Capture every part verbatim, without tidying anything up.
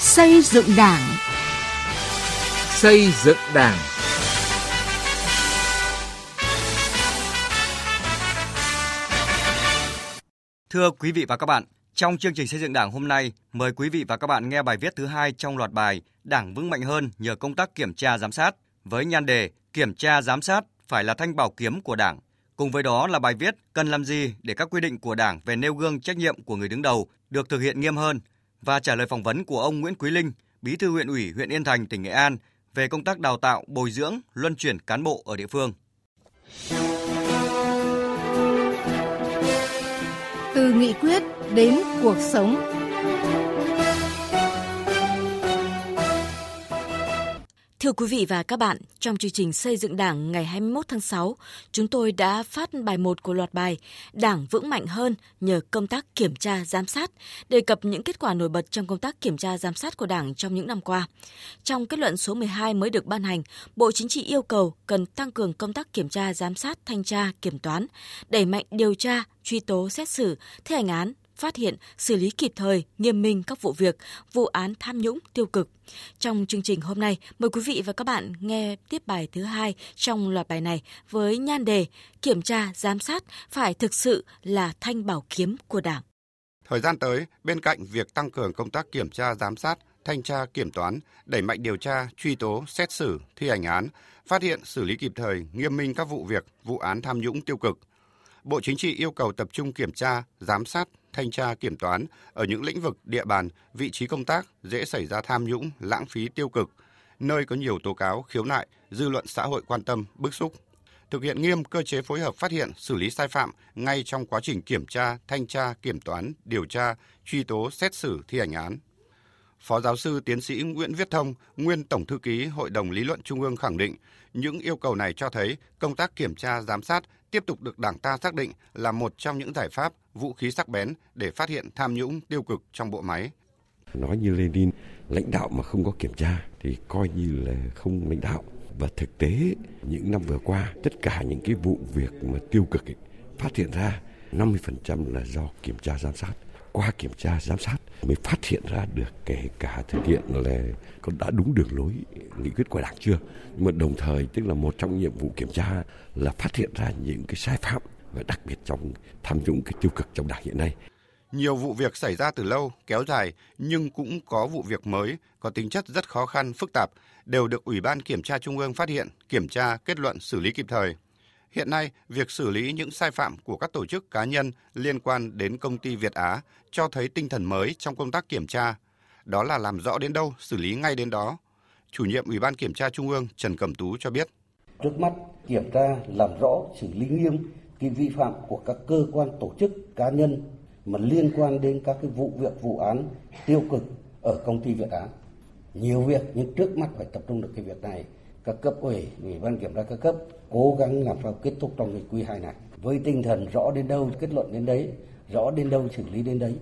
Xây dựng Đảng. Xây dựng Đảng. Thưa quý vị và các bạn, trong chương trình Xây dựng Đảng hôm nay, mời quý vị và các bạn nghe bài viết thứ hai trong loạt bài Đảng vững mạnh hơn nhờ công tác kiểm tra giám sát, với nhan đề Kiểm tra giám sát phải là thanh bảo kiếm của Đảng. Cùng với đó là bài viết Cần làm gì để các quy định của Đảng về nêu gương trách nhiệm của người đứng đầu được thực hiện nghiêm hơn, và trả lời phỏng vấn của ông Nguyễn Quý Linh, Bí thư huyện ủy huyện Yên Thành, tỉnh Nghệ An về công tác đào tạo, bồi dưỡng, luân chuyển cán bộ ở địa phương. Từ nghị quyết đến cuộc sống. Thưa quý vị và các bạn, trong chương trình Xây dựng Đảng ngày hai mươi mốt tháng sáu, chúng tôi đã phát bài một của loạt bài Đảng vững mạnh hơn nhờ công tác kiểm tra giám sát, đề cập những kết quả nổi bật trong công tác kiểm tra giám sát của Đảng trong những năm qua. Trong kết luận số mười hai mới được ban hành, Bộ Chính trị yêu cầu cần tăng cường công tác kiểm tra giám sát, thanh tra, kiểm toán, đẩy mạnh điều tra, truy tố, xét xử, thi hành án, phát hiện, xử lý kịp thời, nghiêm minh các vụ việc, vụ án tham nhũng, tiêu cực. Trong chương trình hôm nay, mời quý vị và các bạn nghe tiếp bài thứ hai trong loạt bài này với nhan đề Kiểm tra, giám sát phải thực sự là thanh bảo kiếm của Đảng. Thời gian tới, bên cạnh việc tăng cường công tác kiểm tra, giám sát, thanh tra, kiểm toán, đẩy mạnh điều tra, truy tố, xét xử, thi hành án, phát hiện, xử lý kịp thời, nghiêm minh các vụ việc, vụ án tham nhũng, tiêu cực, Bộ Chính trị yêu cầu tập trung kiểm tra, giám sát, thanh tra, kiểm toán ở những lĩnh vực, địa bàn, vị trí công tác dễ xảy ra tham nhũng, lãng phí, tiêu cực, nơi có nhiều tố cáo, khiếu nại, dư luận xã hội quan tâm, bức xúc. Thực hiện nghiêm cơ chế phối hợp phát hiện, xử lý sai phạm ngay trong quá trình kiểm tra, thanh tra, kiểm toán, điều tra, truy tố, xét xử, thi hành án. Phó giáo sư tiến sĩ Nguyễn Viết Thông, nguyên Tổng thư ký Hội đồng Lý luận Trung ương khẳng định, những yêu cầu này cho thấy công tác kiểm tra giám sát tiếp tục được Đảng ta xác định là một trong những giải pháp, vũ khí sắc bén để phát hiện tham nhũng, tiêu cực trong bộ máy. Nói như Lenin, lãnh đạo mà không có kiểm tra thì coi như là không lãnh đạo. Và thực tế, những năm vừa qua, tất cả những cái vụ việc mà tiêu cực ấy, phát hiện ra năm mươi phần trăm là do kiểm tra giám sát. Qua kiểm tra giám sát mới phát hiện ra được kể cả thực hiện là có đã đúng đường lối nghị quyết của Đảng chưa. Nhưng mà đồng thời tức là một trong nhiệm vụ kiểm tra là phát hiện ra những cái sai phạm và đặc biệt trong tham nhũng, cái tiêu cực trong Đảng hiện nay. Nhiều vụ việc xảy ra từ lâu, kéo dài nhưng cũng có vụ việc mới có tính chất rất khó khăn, phức tạp đều được Ủy ban Kiểm tra Trung ương phát hiện, kiểm tra, kết luận, xử lý kịp thời. Hiện nay, việc xử lý những sai phạm của các tổ chức cá nhân liên quan đến công ty Việt Á cho thấy tinh thần mới trong công tác kiểm tra. Đó là làm rõ đến đâu, xử lý ngay đến đó. Chủ nhiệm Ủy ban Kiểm tra Trung ương Trần Cẩm Tú cho biết. Trước mắt, kiểm tra làm rõ, xử lý nghiêm cái vi phạm của các cơ quan tổ chức cá nhân mà liên quan đến các cái vụ việc, vụ án tiêu cực ở công ty Việt Á. Nhiều việc nhưng trước mắt phải tập trung được cái việc này. Các cấp ủy, Ủy ban Kiểm tra các cấp cố gắng làm sao kết thúc trong quý hai này với tinh thần rõ đến đâu kết luận đến đấy, rõ đến đâu xử lý đến đấy.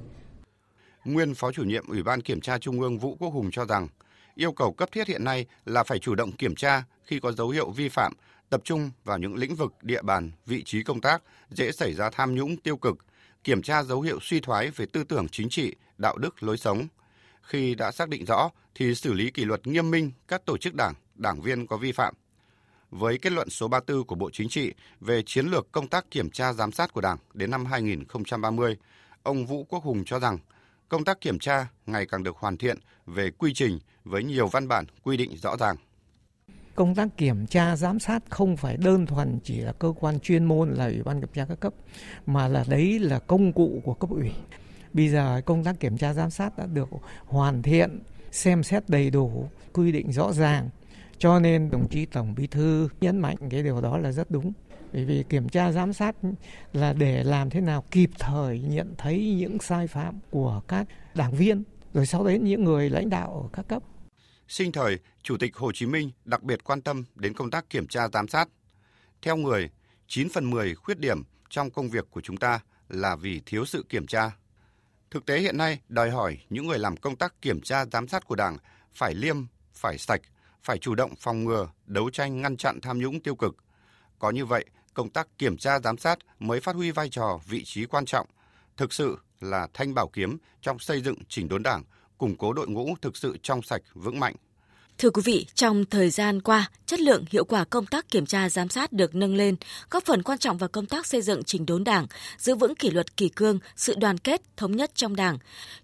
Nguyên Phó Chủ nhiệm Ủy ban Kiểm tra Trung ương Vũ Quốc Hùng cho rằng yêu cầu cấp thiết hiện nay là phải chủ động kiểm tra khi có dấu hiệu vi phạm, tập trung vào những lĩnh vực, địa bàn, vị trí công tác dễ xảy ra tham nhũng, tiêu cực, kiểm tra dấu hiệu suy thoái về tư tưởng chính trị, đạo đức, lối sống. Khi đã xác định rõ thì xử lý kỷ luật nghiêm minh các tổ chức đảng, đảng viên có vi phạm. Với kết luận số ba mươi tư của Bộ Chính trị về chiến lược công tác kiểm tra giám sát của Đảng đến năm hai không ba mươi, ông Vũ Quốc Hùng cho rằng công tác kiểm tra ngày càng được hoàn thiện về quy trình với nhiều văn bản quy định rõ ràng. Công tác kiểm tra giám sát không phải đơn thuần chỉ là cơ quan chuyên môn là Ủy ban Kiểm tra các cấp, mà là đấy là công cụ của cấp ủy. Bây giờ công tác kiểm tra giám sát đã được hoàn thiện, xem xét đầy đủ, quy định rõ ràng. Cho nên đồng chí Tổng Bí thư nhấn mạnh cái điều đó là rất đúng. Bởi vì kiểm tra giám sát là để làm thế nào kịp thời nhận thấy những sai phạm của các đảng viên, rồi sau đấy những người lãnh đạo ở các cấp. Sinh thời, Chủ tịch Hồ Chí Minh đặc biệt quan tâm đến công tác kiểm tra giám sát. Theo người, chín phần mười khuyết điểm trong công việc của chúng ta là vì thiếu sự kiểm tra. Thực tế hiện nay đòi hỏi những người làm công tác kiểm tra giám sát của Đảng phải liêm, phải sạch, phải chủ động phòng ngừa, đấu tranh ngăn chặn tham nhũng tiêu cực. Có như vậy, công tác kiểm tra giám sát mới phát huy vai trò, vị trí quan trọng, thực sự là thanh bảo kiếm trong xây dựng chỉnh đốn Đảng củng cố đội ngũ thực sự trong sạch, vững mạnh. Thưa quý vị, trong thời gian qua, chất lượng, hiệu quả công tác kiểm tra giám sát được nâng lên, góp phần quan trọng vào công tác xây dựng chỉnh đốn Đảng, giữ vững kỷ luật kỷ cương, sự đoàn kết, thống nhất trong Đảng.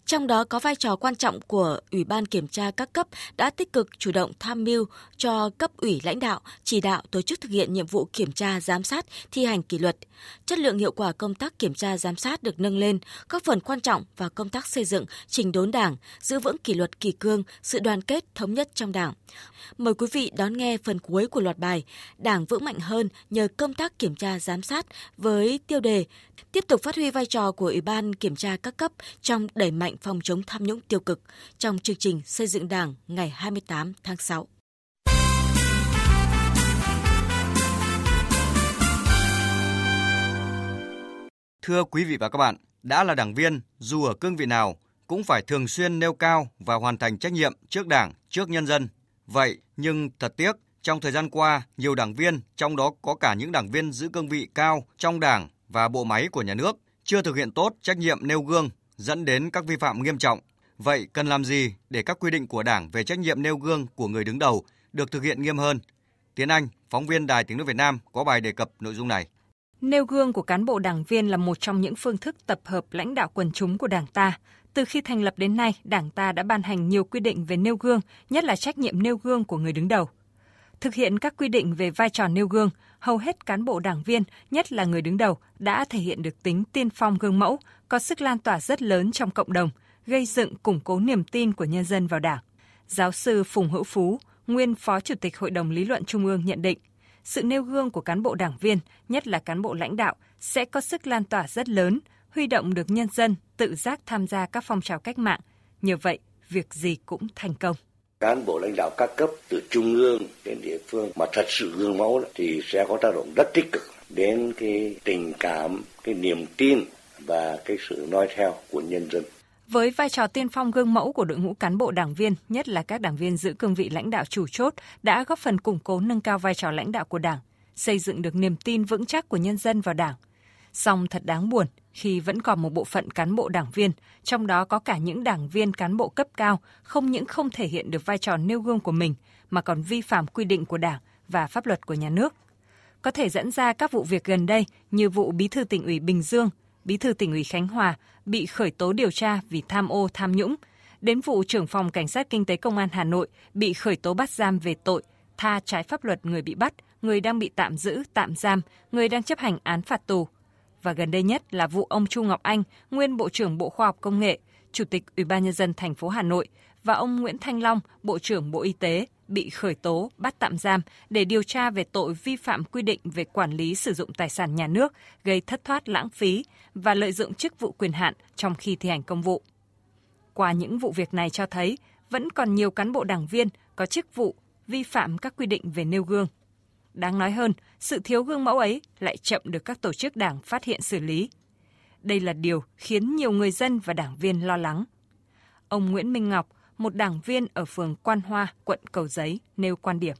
Trong đó có vai trò quan trọng của Ủy ban kiểm tra các cấp đã tích cực chủ động tham mưu cho cấp ủy lãnh đạo, chỉ đạo tổ chức thực hiện nhiệm vụ kiểm tra giám sát, thi hành kỷ luật. Chất lượng, hiệu quả công tác kiểm tra giám sát được nâng lên, góp phần quan trọng vào công tác xây dựng chỉnh đốn Đảng, giữ vững kỷ luật kỷ cương, sự đoàn kết, thống nhất trong Đảng. Mời quý vị đón nghe phần cuối của loạt bài Đảng vững mạnh hơn nhờ công tác kiểm tra giám sát với tiêu đề tiếp tục phát huy vai trò của Ủy ban kiểm tra các cấp trong đẩy mạnh phòng chống tham nhũng tiêu cực trong chương trình xây dựng Đảng ngày hai mươi tám tháng sáu. Thưa quý vị và các bạn, đã là đảng viên dù ở cương vị nào cũng phải thường xuyên nêu cao và hoàn thành trách nhiệm trước Đảng, trước nhân dân. Vậy nhưng thật tiếc, trong thời gian qua, nhiều đảng viên, trong đó có cả những đảng viên giữ cương vị cao trong Đảng và bộ máy của nhà nước, chưa thực hiện tốt trách nhiệm nêu gương, dẫn đến các vi phạm nghiêm trọng. Vậy cần làm gì để các quy định của Đảng về trách nhiệm nêu gương của người đứng đầu được thực hiện nghiêm hơn? Tiến Anh, phóng viên Đài Tiếng nói Việt Nam có bài đề cập nội dung này. Nêu gương của cán bộ đảng viên là một trong những phương thức tập hợp lãnh đạo quần chúng của Đảng ta. Từ khi thành lập đến nay, Đảng ta đã ban hành nhiều quy định về nêu gương, nhất là trách nhiệm nêu gương của người đứng đầu. Thực hiện các quy định về vai trò nêu gương, hầu hết cán bộ đảng viên, nhất là người đứng đầu, đã thể hiện được tính tiên phong gương mẫu, có sức lan tỏa rất lớn trong cộng đồng, gây dựng củng cố niềm tin của nhân dân vào Đảng. Giáo sư Phùng Hữu Phú, nguyên Phó Chủ tịch Hội đồng Lý luận Trung ương nhận định, sự nêu gương của cán bộ đảng viên, nhất là cán bộ lãnh đạo, sẽ có sức lan tỏa rất lớn, huy động được nhân dân tự giác tham gia các phong trào cách mạng. Nhờ vậy, việc gì cũng thành công. Cán bộ lãnh đạo các cấp từ trung ương đến địa phương mà thật sự gương mẫu thì sẽ có tác động rất tích cực đến cái tình cảm, cái niềm tin và cái sự noi theo của nhân dân. Với vai trò tiên phong gương mẫu của đội ngũ cán bộ đảng viên, nhất là các đảng viên giữ cương vị lãnh đạo chủ chốt, đã góp phần củng cố nâng cao vai trò lãnh đạo của Đảng, xây dựng được niềm tin vững chắc của nhân dân vào Đảng. Song thật đáng buồn khi vẫn còn một bộ phận cán bộ đảng viên, trong đó có cả những đảng viên cán bộ cấp cao, không những không thể hiện được vai trò nêu gương của mình mà còn vi phạm quy định của Đảng và pháp luật của nhà nước. Có thể dẫn ra các vụ việc gần đây như vụ Bí thư Tỉnh ủy Bình Dương, Bí thư Tỉnh ủy Khánh Hòa bị khởi tố điều tra vì tham ô tham nhũng, đến vụ trưởng phòng Cảnh sát Kinh tế Công an Hà Nội bị khởi tố bắt giam về tội tha trái pháp luật người bị bắt, người đang bị tạm giữ, tạm giam, người đang chấp hành án phạt tù. Và gần đây nhất là vụ ông Chu Ngọc Anh, nguyên Bộ trưởng Bộ Khoa học Công nghệ, Chủ tịch Ủy ban Nhân dân thành phố Hà Nội và ông Nguyễn Thanh Long, Bộ trưởng Bộ Y tế bị khởi tố, bắt tạm giam để điều tra về tội vi phạm quy định về quản lý sử dụng tài sản nhà nước, gây thất thoát lãng phí và lợi dụng chức vụ quyền hạn trong khi thi hành công vụ. Qua những vụ việc này cho thấy, vẫn còn nhiều cán bộ đảng viên có chức vụ vi phạm các quy định về nêu gương. Đáng nói hơn, sự thiếu gương mẫu ấy lại chậm được các tổ chức Đảng phát hiện xử lý. Đây là điều khiến nhiều người dân và đảng viên lo lắng. Ông Nguyễn Minh Ngọc, một đảng viên ở phường Quan Hoa, quận Cầu Giấy, nêu quan điểm.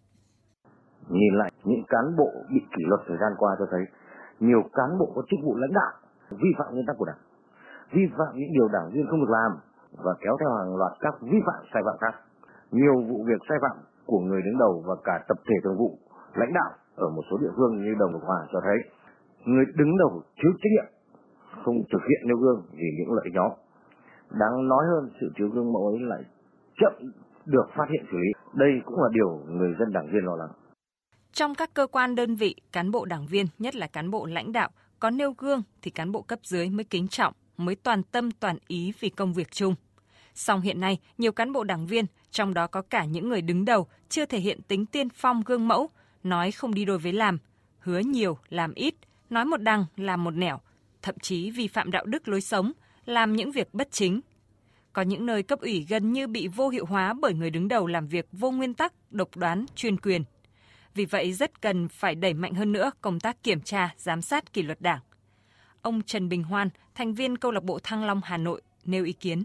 Nhìn lại những cán bộ bị kỷ luật thời gian qua cho thấy, nhiều cán bộ có chức vụ lãnh đạo vi phạm nguyên tắc của Đảng, vi phạm những điều đảng viên không được làm và kéo theo hàng loạt các vi phạm sai phạm khác. Nhiều vụ việc sai phạm của người đứng đầu và cả tập thể thường vụ lãnh đạo ở một số địa phương như Đồng Hòa cho thấy người đứng đầu thiếu trách nhiệm, không thực hiện nêu gương vì những lợi nhỏ. Đáng nói hơn, sự thiếu gương mẫu ấy lại chậm được phát hiện xử lý. Đây cũng là điều người dân đảng viên lo lắng. Trong các cơ quan đơn vị, cán bộ đảng viên, nhất là cán bộ lãnh đạo, có nêu gương thì cán bộ cấp dưới mới kính trọng, mới toàn tâm toàn ý vì công việc chung. Song hiện nay, nhiều cán bộ đảng viên, trong đó có cả những người đứng đầu, chưa thể hiện tính tiên phong gương mẫu, nói không đi đôi với làm, hứa nhiều, làm ít, nói một đằng, làm một nẻo, thậm chí vi phạm đạo đức lối sống, làm những việc bất chính. Có những nơi cấp ủy gần như bị vô hiệu hóa bởi người đứng đầu làm việc vô nguyên tắc, độc đoán, chuyên quyền. Vì vậy rất cần phải đẩy mạnh hơn nữa công tác kiểm tra, giám sát kỷ luật Đảng. Ông Trần Bình Hoan, thành viên câu lạc bộ Thăng Long Hà Nội, nêu ý kiến.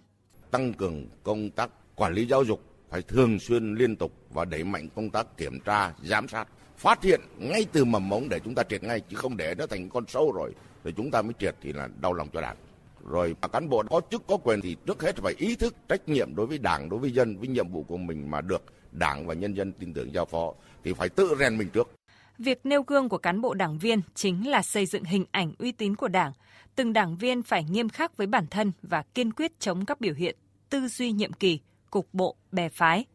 Tăng cường công tác quản lý giáo dục, phải thường xuyên liên tục và đẩy mạnh công tác kiểm tra, giám sát, phát hiện ngay từ mầm mống để chúng ta triệt ngay, chứ không để nó thành con sâu rồi, rồi chúng ta mới triệt thì là đau lòng cho Đảng. rồi cán bộ có chức có quyền thì trước hết phải ý thức trách nhiệm đối với Đảng, đối với dân, với nhiệm vụ của mình mà được Đảng và nhân dân tin tưởng giao phó thì phải tự rèn mình trước. Việc nêu gương của cán bộ đảng viên chính là xây dựng hình ảnh uy tín của Đảng. Từng đảng viên phải nghiêm khắc với bản thân và kiên quyết chống các biểu hiện tư duy nhiệm kỳ, cục bộ, bè phái.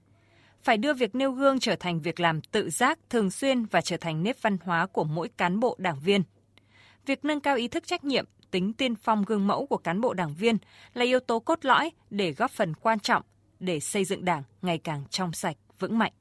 Phải đưa việc nêu gương trở thành việc làm tự giác, thường xuyên và trở thành nếp văn hóa của mỗi cán bộ đảng viên. Việc nâng cao ý thức trách nhiệm, tính tiên phong gương mẫu của cán bộ đảng viên là yếu tố cốt lõi để góp phần quan trọng để xây dựng Đảng ngày càng trong sạch, vững mạnh.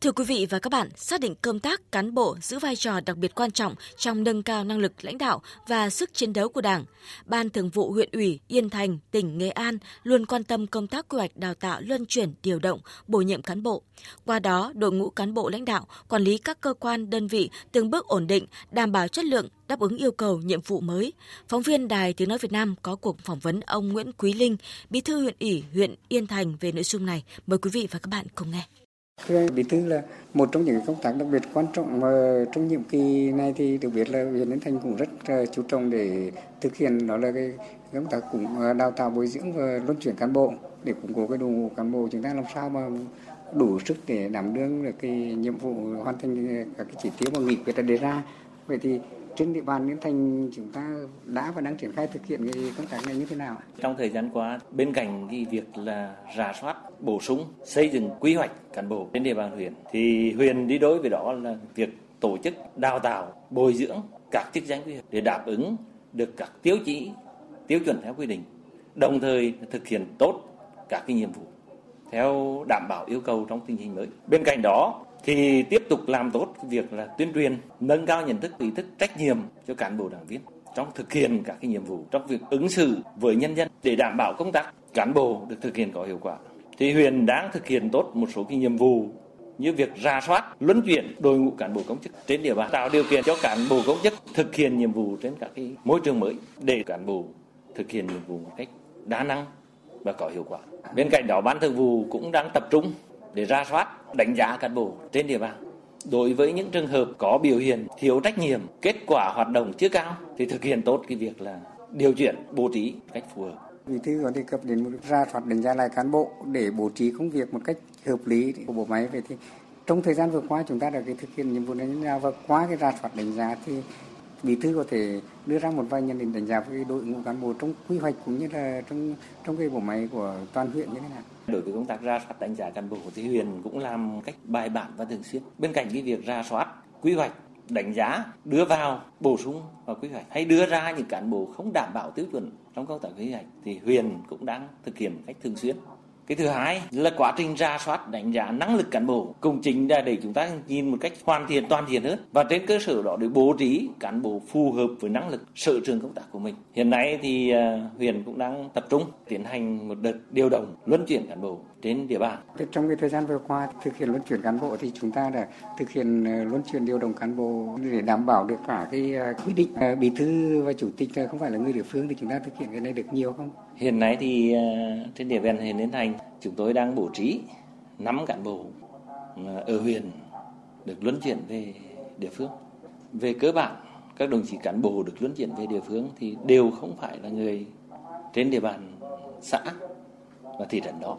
Thưa quý vị và các bạn, xác định công tác cán bộ giữ vai trò đặc biệt quan trọng trong nâng cao năng lực lãnh đạo và sức chiến đấu của Đảng, Ban Thường vụ Huyện ủy Yên Thành, tỉnh Nghệ An luôn quan tâm công tác quy hoạch đào tạo luân chuyển, điều động, bổ nhiệm cán bộ. Qua đó, đội ngũ cán bộ lãnh đạo, quản lý các cơ quan, đơn vị từng bước ổn định, đảm bảo chất lượng, đáp ứng yêu cầu nhiệm vụ mới. Phóng viên Đài Tiếng Nói Việt Nam có cuộc phỏng vấn ông Nguyễn Quý Linh, Bí thư Huyện ủy huyện Yên Thành về nội dung này. Mời quý vị và các bạn cùng nghe. Thưa Bí thư, là một trong những công tác đặc biệt quan trọng mà trong nhiệm kỳ này thì được biết là huyện Yên Thành cũng rất chú trọng để thực hiện, đó là cái công tác cũng đào tạo, bồi dưỡng và luân chuyển cán bộ để củng cố cái đội ngũ cán bộ chúng ta làm sao mà đủ sức để đảm đương được cái nhiệm vụ, hoàn thành các cái chỉ tiêu mà nghị quyết đã đề ra. Vậy thì trên địa bàn Yên Thành chúng ta đã và đang triển khai thực hiện cái công tác này như thế nào? Trong thời gian qua, bên cạnh cái việc là rà soát, bổ sung, xây dựng quy hoạch cán bộ trên địa bàn huyện, thì huyện đi đối với đó là việc tổ chức đào tạo, bồi dưỡng các chức danh quy hoạch để đáp ứng được các tiêu chí, tiêu chuẩn theo quy định, đồng thời thực hiện tốt các cái nhiệm vụ theo đảm bảo yêu cầu trong tình hình mới. Bên cạnh đó thì tiếp tục làm tốt việc là tuyên truyền, nâng cao nhận thức, ý thức trách nhiệm cho cán bộ đảng viên trong thực hiện các cái nhiệm vụ, trong việc ứng xử với nhân dân để đảm bảo công tác cán bộ được thực hiện có hiệu quả. Thì huyện đang thực hiện tốt một số cái nhiệm vụ như việc rà soát, luân chuyển đội ngũ cán bộ công chức trên địa bàn, tạo điều kiện cho cán bộ công chức thực hiện nhiệm vụ trên các cái môi trường mới để cán bộ thực hiện nhiệm vụ một cách đa năng và có hiệu quả. Bên cạnh đó, Ban Thường vụ cũng đang tập trung để rà soát, đánh giá cán bộ trên địa bàn. Đối với những trường hợp có biểu hiện thiếu trách nhiệm, kết quả hoạt động chưa cao thì thực hiện tốt cái việc là điều chuyển, bố trí cách phù hợp. Bí thư có đề cập đến một rà soát, đánh giá lại cán bộ để bố trí công việc một cách hợp lý của bộ máy. Vậy thì trong thời gian vừa qua chúng ta đã thực hiện nhiệm vụ này như thế nào, và qua cái rà soát đánh giá thì Bí thư có thể đưa ra một vài nhận định đánh giá về đội ngũ cán bộ trong quy hoạch cũng như là trong trong cái bộ máy của toàn huyện như thế nào? Đối với công tác rà soát đánh giá cán bộ thì huyện cũng làm cách bài bản và thường xuyên. Bên cạnh cái việc rà soát, quy hoạch, đánh giá, đưa vào, bổ sung vào quy hoạch hay đưa ra những cán bộ không đảm bảo tiêu chuẩn trong công tác quy hoạch thì huyện cũng đang thực hiện cách thường xuyên. Cái thứ hai là quá trình rà soát đánh giá năng lực cán bộ cũng chính là để chúng ta nhìn một cách hoàn thiện, toàn diện hơn, và trên cơ sở đó để bố trí cán bộ phù hợp với năng lực, sở trường công tác của mình. Hiện nay thì huyện cũng đang tập trung tiến hành một đợt điều động, luân chuyển cán bộ trên địa bàn. Trong cái thời gian vừa qua thực hiện luân chuyển cán bộ thì chúng ta đã thực hiện luân chuyển điều động cán bộ để đảm bảo được cả cái quy định. Bí thư và chủ tịch không phải là người địa phương thì chúng ta thực hiện cái này được nhiều không? Hiện nay thì trên địa bàn huyện Yên Thành chúng tôi đang bố trí năm cán bộ ở huyện được luân chuyển về địa phương. Về cơ bản các đồng chí cán bộ được luân chuyển về địa phương thì đều không phải là người trên địa bàn xã và thị trấn đó.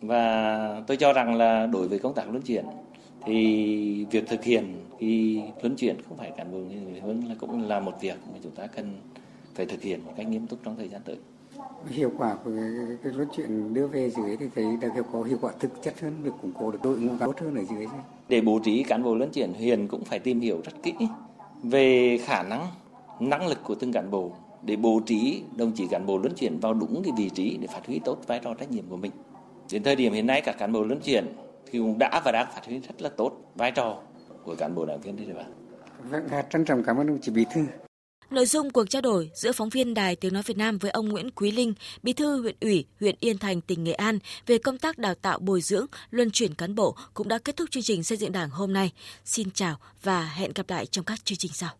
Và tôi cho rằng là đối với công tác luân chuyển thì việc thực hiện thì luân chuyển không phải cán bộ người hướng là cũng là một việc mà chúng ta cần phải thực hiện một cách nghiêm túc trong thời gian tới. Hiệu quả của cái, cái luân chuyển đưa về dưới thì thấy được hiệu quả, hiệu quả thực chất hơn, việc củng cố được đội ngũ tốt hơn ở dưới. Để bố trí cán bộ luân chuyển, huyện cũng phải tìm hiểu rất kỹ về khả năng, năng lực của từng cán bộ để bố trí đồng chí cán bộ luân chuyển vào đúng cái vị trí để phát huy tốt vai trò trách nhiệm của mình. Đến thời điểm hiện nay, các cán bộ luân chuyển thì cũng đã và đang phát huy rất là tốt vai trò của cán bộ đảng viên trên địa bàn. Vâng, trân trọng cảm ơn đồng chí Bí thư. Nội dung cuộc trao đổi giữa phóng viên Đài Tiếng Nói Việt Nam với ông Nguyễn Quý Linh, Bí thư huyện ủy, huyện Yên Thành, tỉnh Nghệ An về công tác đào tạo, bồi dưỡng, luân chuyển cán bộ cũng đã kết thúc chương trình Xây dựng Đảng hôm nay. Xin chào và hẹn gặp lại trong các chương trình sau.